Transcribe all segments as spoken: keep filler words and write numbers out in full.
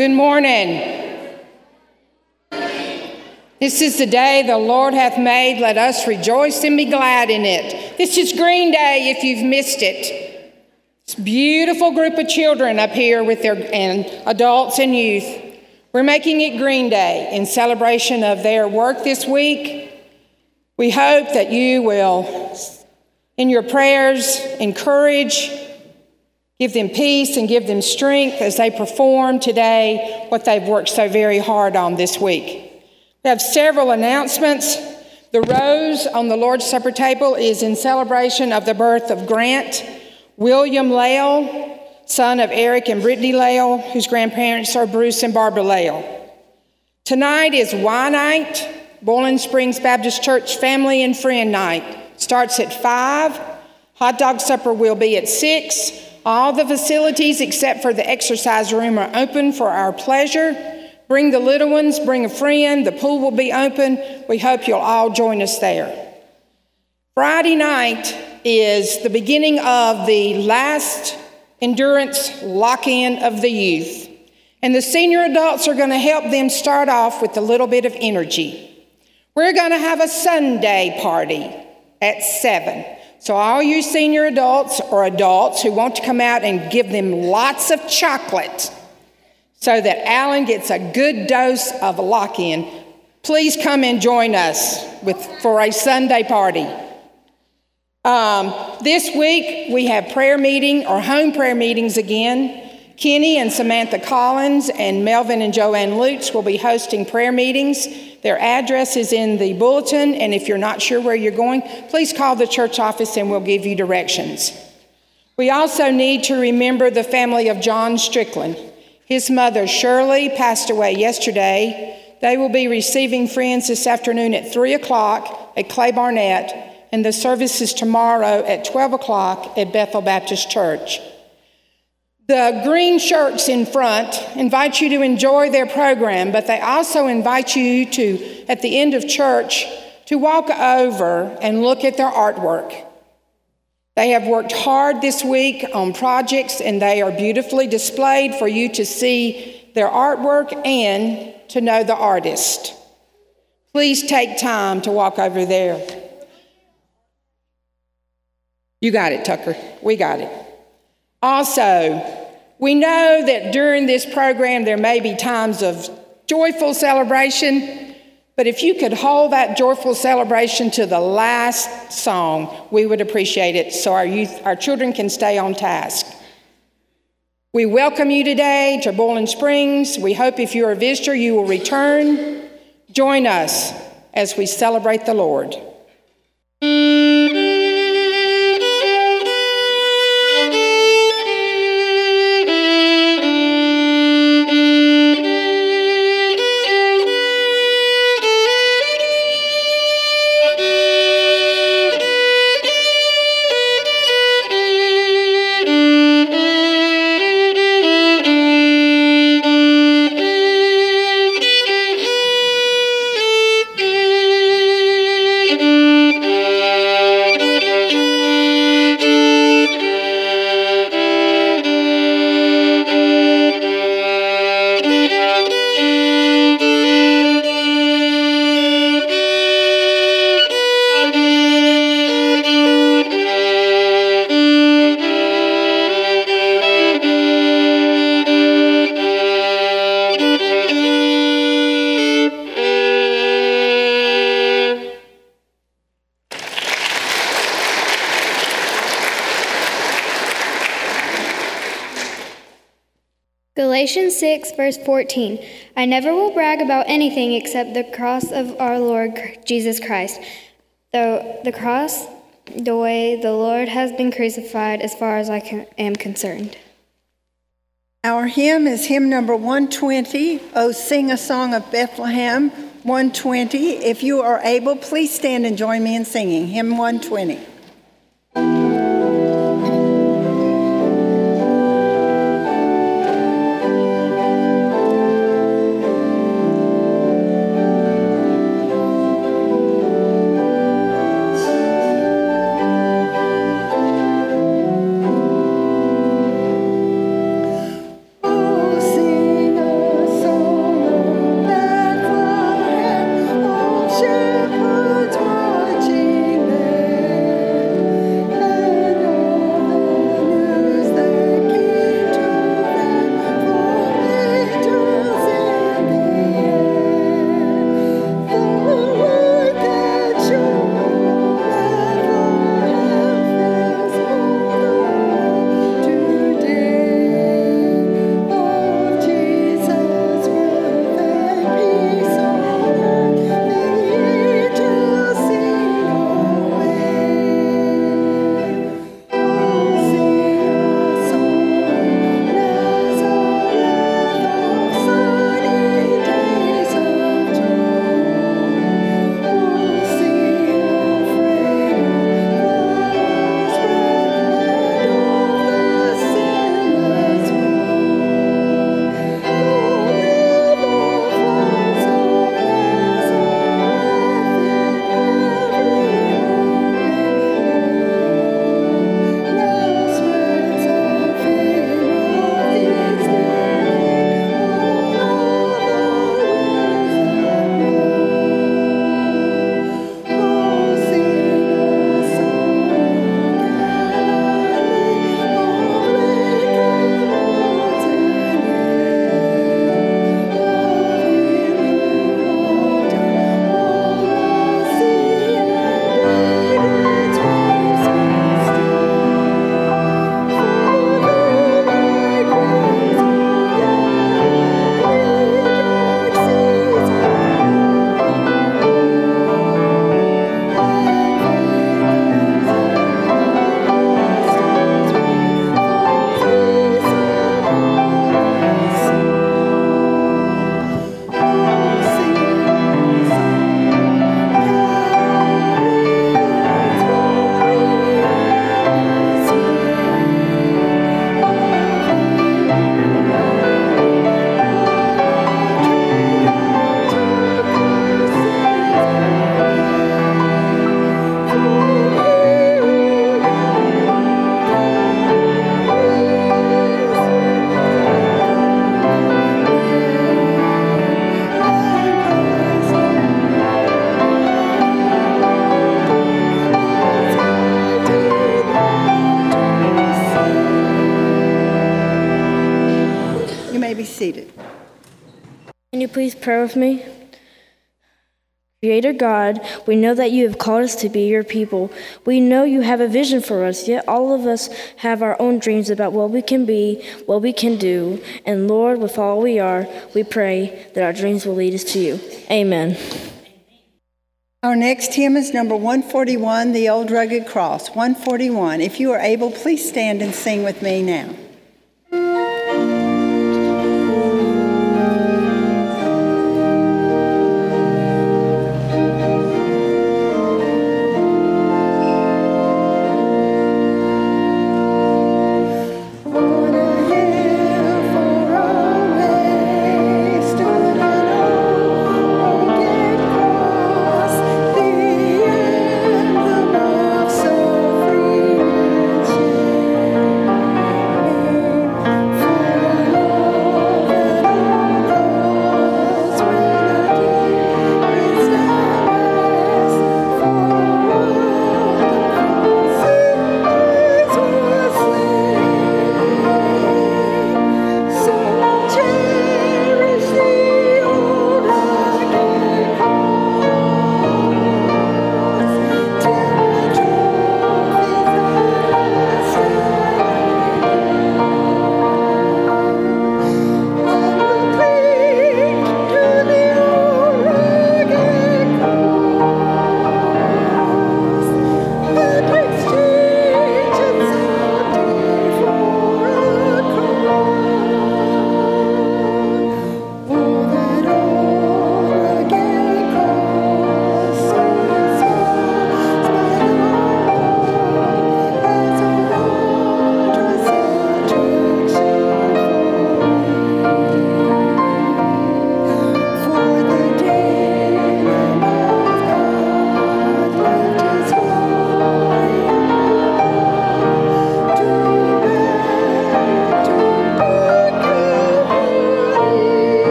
Good morning. This is the day the Lord hath made. Let us rejoice and be glad in it. This is Green Day, if you've missed it. It's a beautiful group of children up here with their and adults and youth. We're making it Green Day in celebration of their work this week. We hope that you will, in your prayers, encourage, give them peace and give them strength as they perform today what they've worked so very hard on this week. We have several announcements. The rose on the Lord's Supper table is in celebration of the birth of Grant William Lale, son of Eric and Brittany Lale, whose grandparents are Bruce and Barbara Lale. Tonight is Why Night, Boiling Springs Baptist Church Family and Friend Night. Starts at five. Hot dog supper will be at six. All the facilities except for the exercise room are open for our pleasure. Bring the little ones, bring a friend. The pool will be open. We hope you'll all join us there. Friday night is the beginning of the last endurance lock-in of the youth. And the senior adults are going to help them start off with a little bit of energy. We're going to have a Sunday party at seven. So all you senior adults or adults who want to come out and give them lots of chocolate so that Alan gets a good dose of a lock-in, please come and join us with, for a Sunday party. Um, this week we have prayer meeting or home prayer meetings again. Kenny and Samantha Collins and Melvin and Joanne Lutz will be hosting prayer meetings. Their address is in the bulletin, and if you're not sure where you're going, please call the church office and we'll give you directions. We also need to remember the family of John Strickland. His mother, Shirley, passed away yesterday. They will be receiving friends this afternoon at three o'clock at Clay Barnett, and the service is tomorrow at twelve o'clock at Bethel Baptist Church. The green shirts in front invite you to enjoy their program, but they also invite you to, at the end of church, to walk over and look at their artwork. They have worked hard this week on projects, and they are beautifully displayed for you to see their artwork and to know the artist. Please take time to walk over there. You got it, Tucker. We got it. Also, we know that during this program there may be times of joyful celebration, but if you could hold that joyful celebration to the last song, we would appreciate it so our youth, our children can stay on task. We welcome you today to Boiling Springs. We hope if you're a visitor, you will return. Join us as we celebrate the Lord. Galatians six, verse fourteen, I never will brag about anything except the cross of our Lord Jesus Christ. Though the cross, the way the Lord has been crucified as far as I can, am concerned. Our hymn is hymn number one twenty, O Sing a Song of Bethlehem, one twenty. If you are able, please stand and join me in singing hymn one twenty. Sing Can you please pray with me? Creator God, we know that you have called us to be your people. We know you have a vision for us, yet all of us have our own dreams about what we can be, what we can do. And Lord, with all we are, we pray that our dreams will lead us to you. Amen. Our next hymn is number one forty-one, The Old Rugged Cross, one forty-one. If you are able, please stand and sing with me now.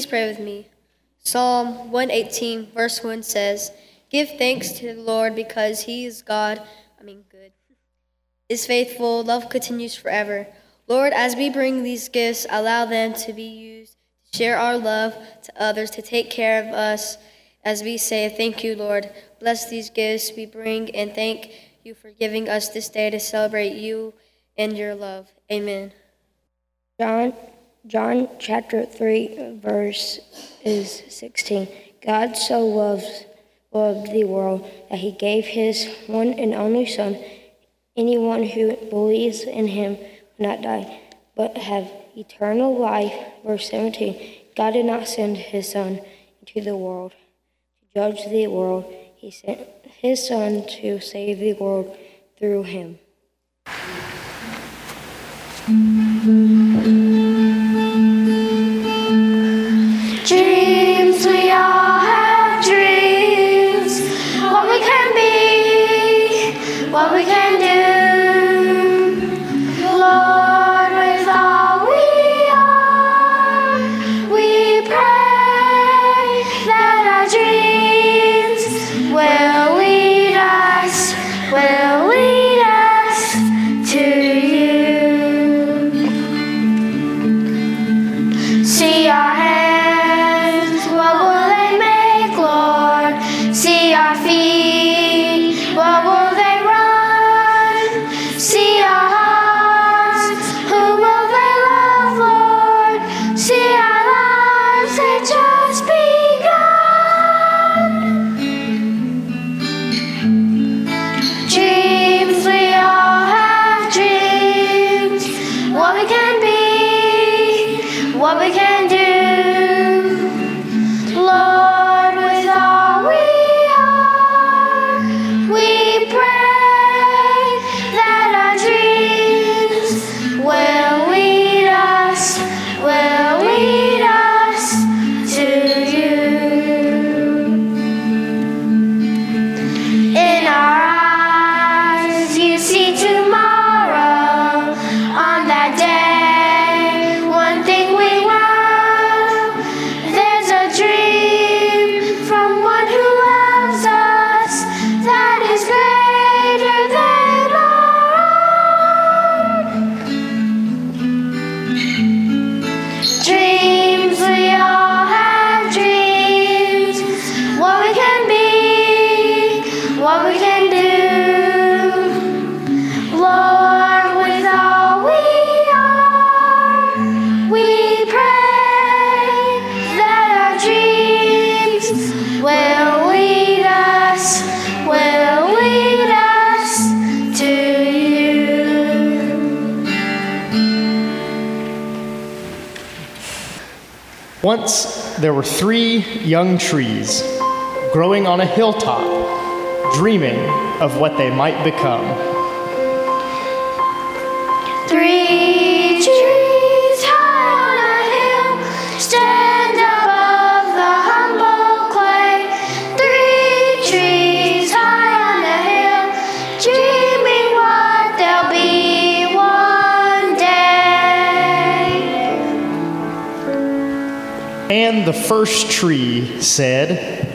Please pray with me. Psalm one eighteen, verse one says, "Give thanks to the Lord because he is God, I mean good, is faithful, love continues forever. Lord, as we bring these gifts, allow them to be used to share our love to others, to take care of us as we say, thank you, Lord. Bless these gifts we bring and thank you for giving us this day to celebrate you and your love. Amen." John, John chapter three, verse is sixteen. God so loves, loved the world that he gave his one and only son. Anyone who believes in him will not die, but have eternal life. Verse seventeen. God did not send his son into the world to judge the world. He sent his son to save the world through him. Dreams we all have, dreams, what we can be, what we can do. Lord, with all we are, we pray that our dreams will lead us, will lead us to you. See our hands. Once there were three young trees growing on a hilltop, dreaming of what they might become. Three trees high on a hill stand above the humble clay. Three trees high on a hill, dreaming what they'll be one day. And the first tree said,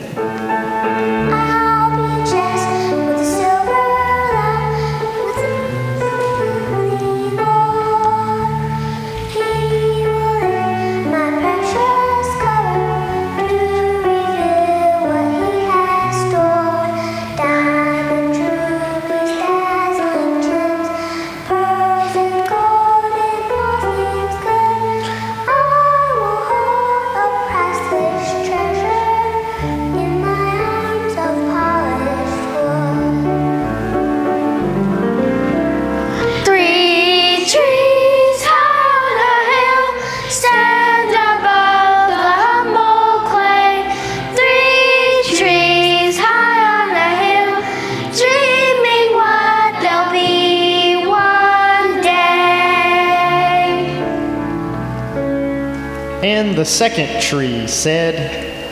and the second tree said,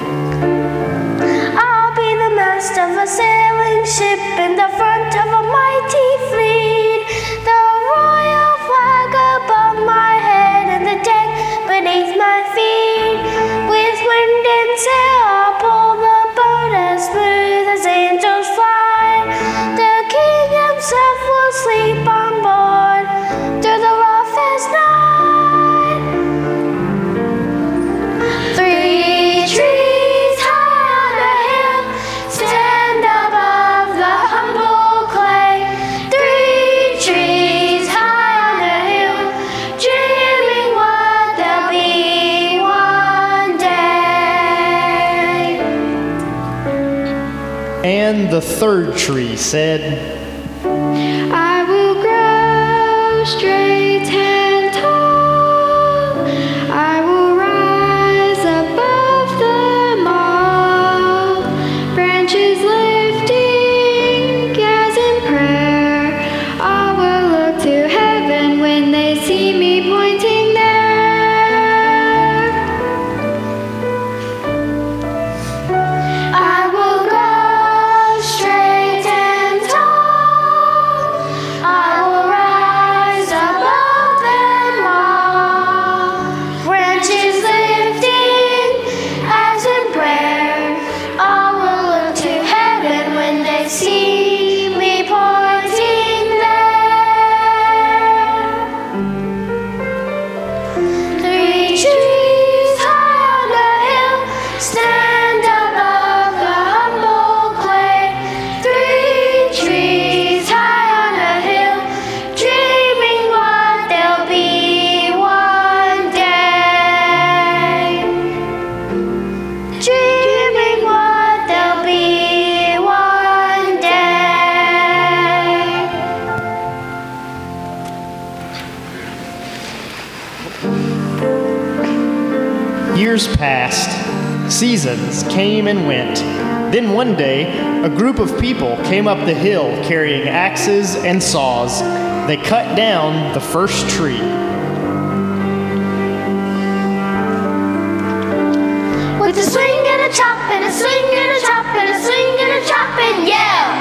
"I'll be the mast of a sailing ship in the front of a mighty fleet, the royal flag above my head and the deck beneath my feet. With third tree said, I will grow straight and tall. I will rise above them all. Branches lifting as in prayer. All will look to heaven when they see me pointing there. I will grow straight and tall. I will rise above them all. Branches lifting as in prayer. All will look to heaven when they see me pointing there. Three trees on a hill stand above the humble clay. Three trees high on a hill, dreaming what they'll be one day. Dreaming what they'll be one day. Years passed, seasons came and went. Then one day, a group of people came up the hill carrying axes and saws. They cut down the first tree. With a swing and a chop and a swing and a chop and a swing and a chop and yell.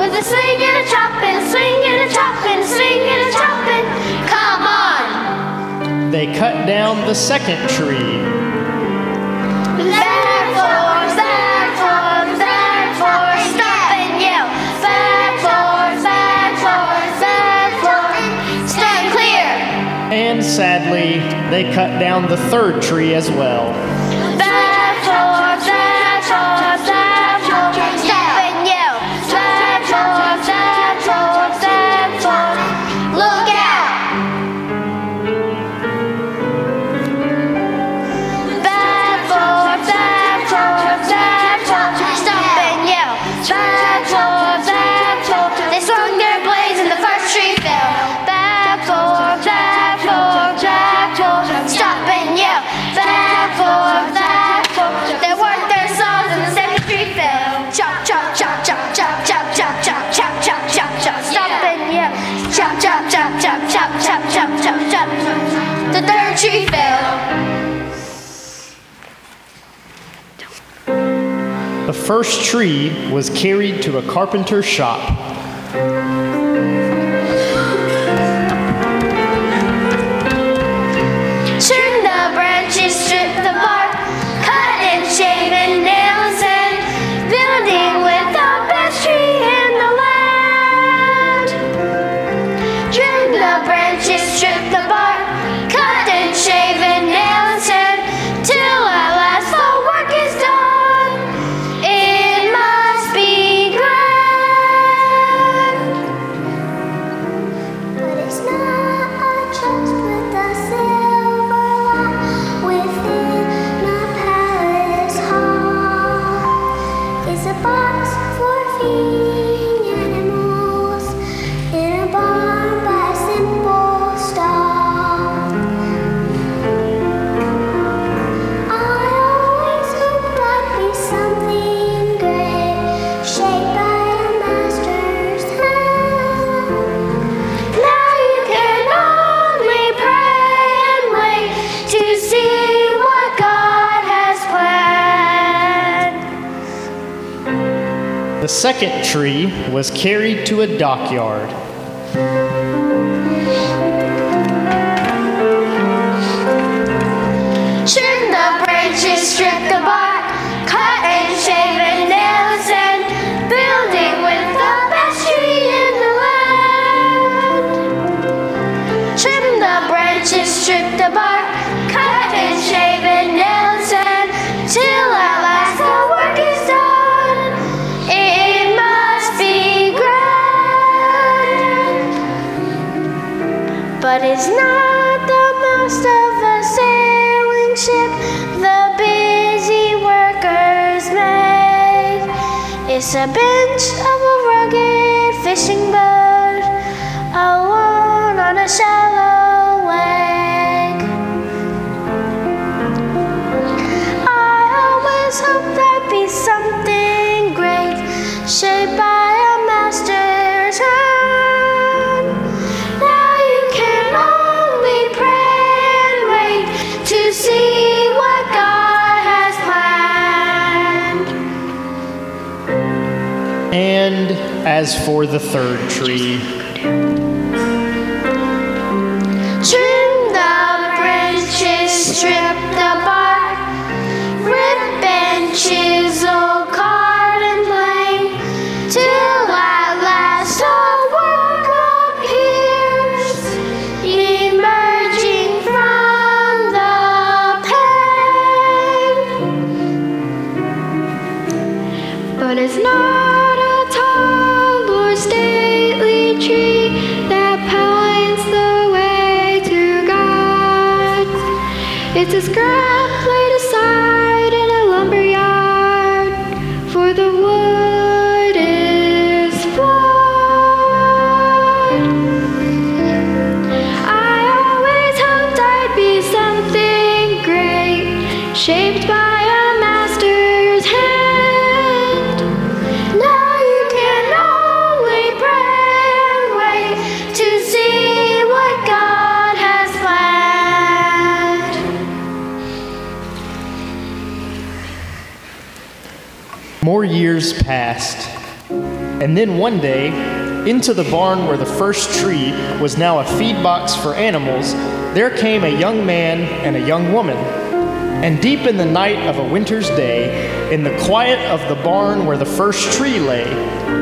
With a swing and a chop and a swing and a chop and a swing and a chop and come on. They cut down the second tree. Therefore, therefore, therefore, stop and yell. Therefore, therefore, therefore, stand clear. And sadly, they cut down the third tree as well. Therefore, therefore, therefore, stop and yell. Therefore, therefore, therefore, look out. Therefore, therefore, therefore, stop and yell. Therefore, therefore, they swung their blades and the first tree fell. Therefore, therefore, therefore, stop and yell. Therefore, therefore, they worked their saws and the second tree fell. Chop, chop, chop, chop, chop, chop, chop, chop, chop, chop, chop, chop, stop and yell. Chop, chop, chop, chop, chop, chop, chop, chop, chop. The third tree fell. The first tree was carried to a carpenter's shop. Trim the branches, strip the bark, cut and shave and nails and building with the best tree in the land. Trim the branches, strip the bark, cut and shave and nails and till at last the work is done. It must be grand. But it's not a church with a silver light within a palace hall. It's a box for feeding animals in a barn by a simple stall. I always hoped I'd be something great, shaped by a master's hand. Now you can only pray and wait to see what God has planned. The second tree was carried to a dockyard. Trim the branches, strip the bark, cut and shave and nails and building with the best tree in the land. Trim the branches, strip the bark, cut and shave and nails and till at last the work is done. It must be grand. But it's not the most of a sailing ship the busy workers make. It's a bench of a rugged fishing boat, a one on a shallow wake. I always hope there'd be something great shaped by a master's hand. Now you can only pray and wait to see. And as for the third tree, trim the branches, strip the bark, rip and chisel, card and plane, till at last all work appears, emerging from the pain. But it's not it's a scrap laid aside in a lumber yard, for the wood is flawed. I always hoped I'd be something great, shaped by a master's hand. Now you can only pray and wait to see what God has planned. More years passed, and then one day, into the barn where the first tree was now a feed box for animals, there came a young man and a young woman. And deep in the night of a winter's day, in the quiet of the barn where the first tree lay,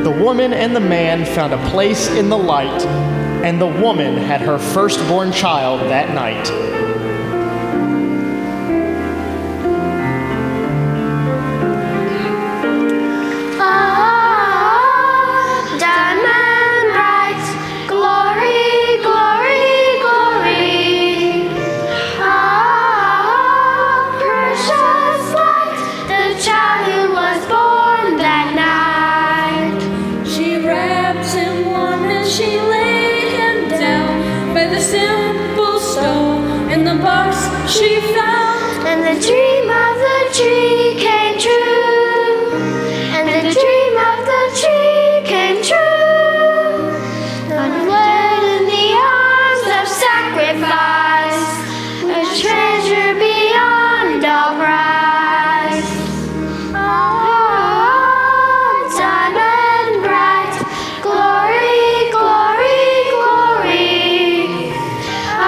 the woman and the man found a place in the light, and the woman had her firstborn child that night. She found, and the dream of the tree came true, and the dream of the tree came true, unled in the arms of sacrifice, a treasure beyond all price. Oh, diamond bright, glory, glory, glory. Oh,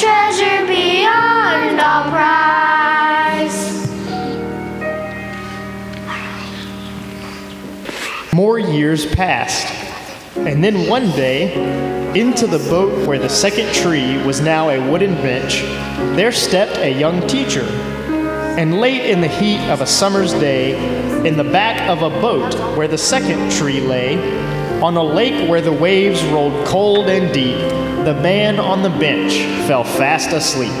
treasure beyond all price. More years passed, and then one day, into the boat where the second tree was now a wooden bench, there stepped a young teacher. And late in the heat of a summer's day, in the back of a boat where the second tree lay, on a lake where the waves rolled cold and deep, the man on the bench fell fast asleep.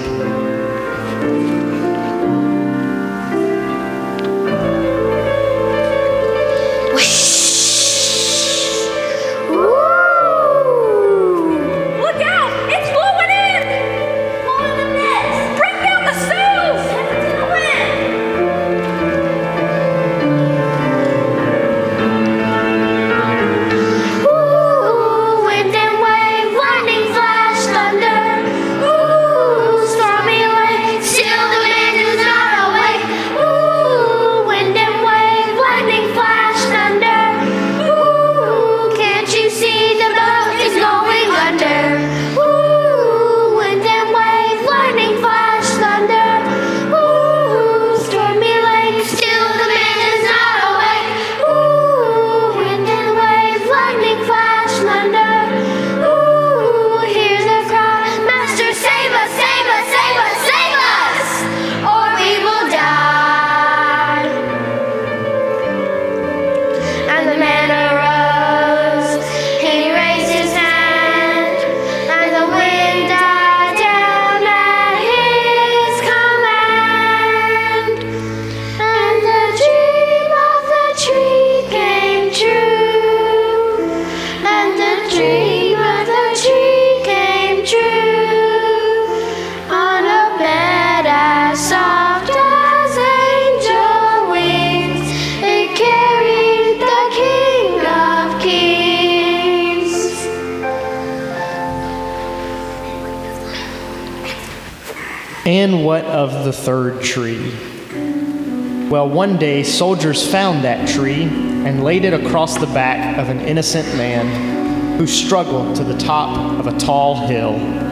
And what of the third tree? Well, one day soldiers found that tree and laid it across the back of an innocent man who struggled to the top of a tall hill.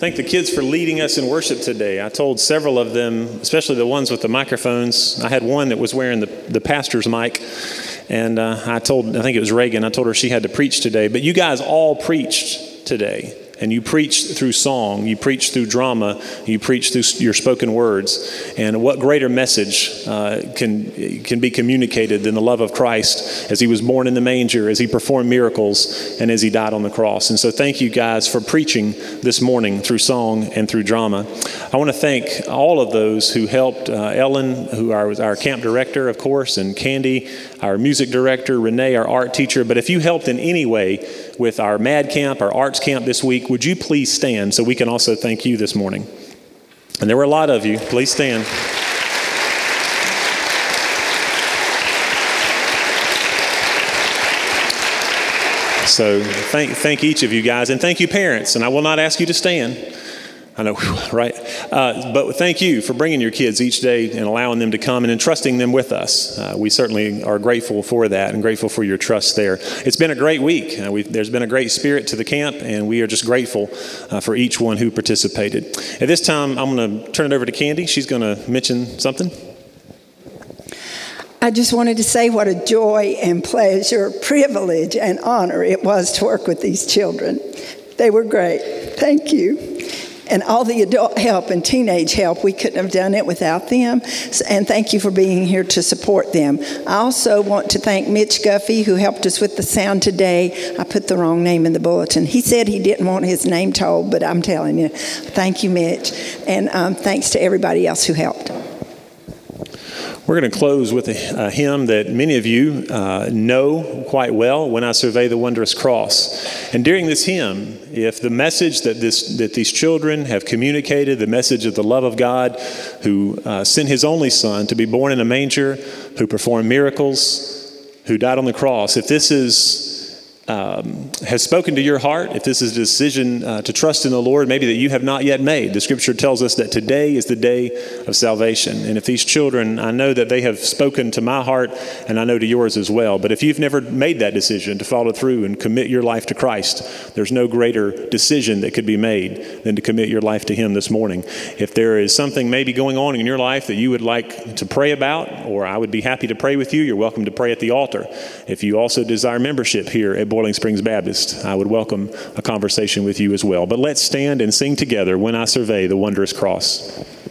Thank the kids for leading us in worship today. I told several of them, especially the ones with the microphones. I had one that was wearing the, the pastor's mic, and uh, I told, I think it was Reagan, I told her she had to preach today. But you guys all preached today, and you preached through song, you preached through drama, you preached through your spoken words. And what greater message uh, can, can be communicated than the love of Christ as he was born in the manger, as he performed miracles, and as he died on the cross. And so thank you guys for preaching this morning through song and through drama. I want to thank all of those who helped, uh, Ellen, who was our, our camp director, of course, and Candy, our music director, Renee, our art teacher. But if you helped in any way with our MAD camp, our arts camp this week, would you please stand so we can also thank you this morning? And there were a lot of you. Please stand. So thank, thank each of you guys, and thank you, parents. And I will not ask you to stand. I know, right? Uh, but thank you for bringing your kids each day and allowing them to come and entrusting them with us. Uh, we certainly are grateful for that and grateful for your trust there. It's been a great week. Uh, we've, there's been a great spirit to the camp, and we are just grateful uh, for each one who participated. At this time, I'm going to turn it over to Candy. She's going to mention something. I just wanted to say what a joy and pleasure, privilege and honor it was to work with these children. They were great. Thank you. and all the adult help and teenage help. We couldn't have done it without them. And thank you for being here to support them. I also want to thank Mitch Guffey, who helped us with the sound today. I put the wrong name in the bulletin. He said he didn't want his name told, but I'm telling you, thank you, Mitch. And um, thanks to everybody else who helped. We're going to close with a, a hymn that many of you uh, know quite well, When I Survey the Wondrous Cross. And during this hymn, if the message that, this, that these children have communicated, the message of the love of God, who uh, sent his only son to be born in a manger, who performed miracles, who died on the cross, if this is, um, has spoken to your heart, if this is a decision uh, to trust in the Lord, maybe that you have not yet made, the scripture tells us that today is the day of salvation. And if these children, I know that they have spoken to my heart, and I know to yours as well. But if you've never made that decision to follow through and commit your life to Christ, there's no greater decision that could be made than to commit your life to him this morning. If there is something maybe going on in your life that you would like to pray about, or I would be happy to pray with you, you're welcome to pray at the altar. If you also desire membership here at Boiling Springs Baptist, I would welcome a conversation with you as well. But let's stand and sing together, When I Survey the Wondrous Cross.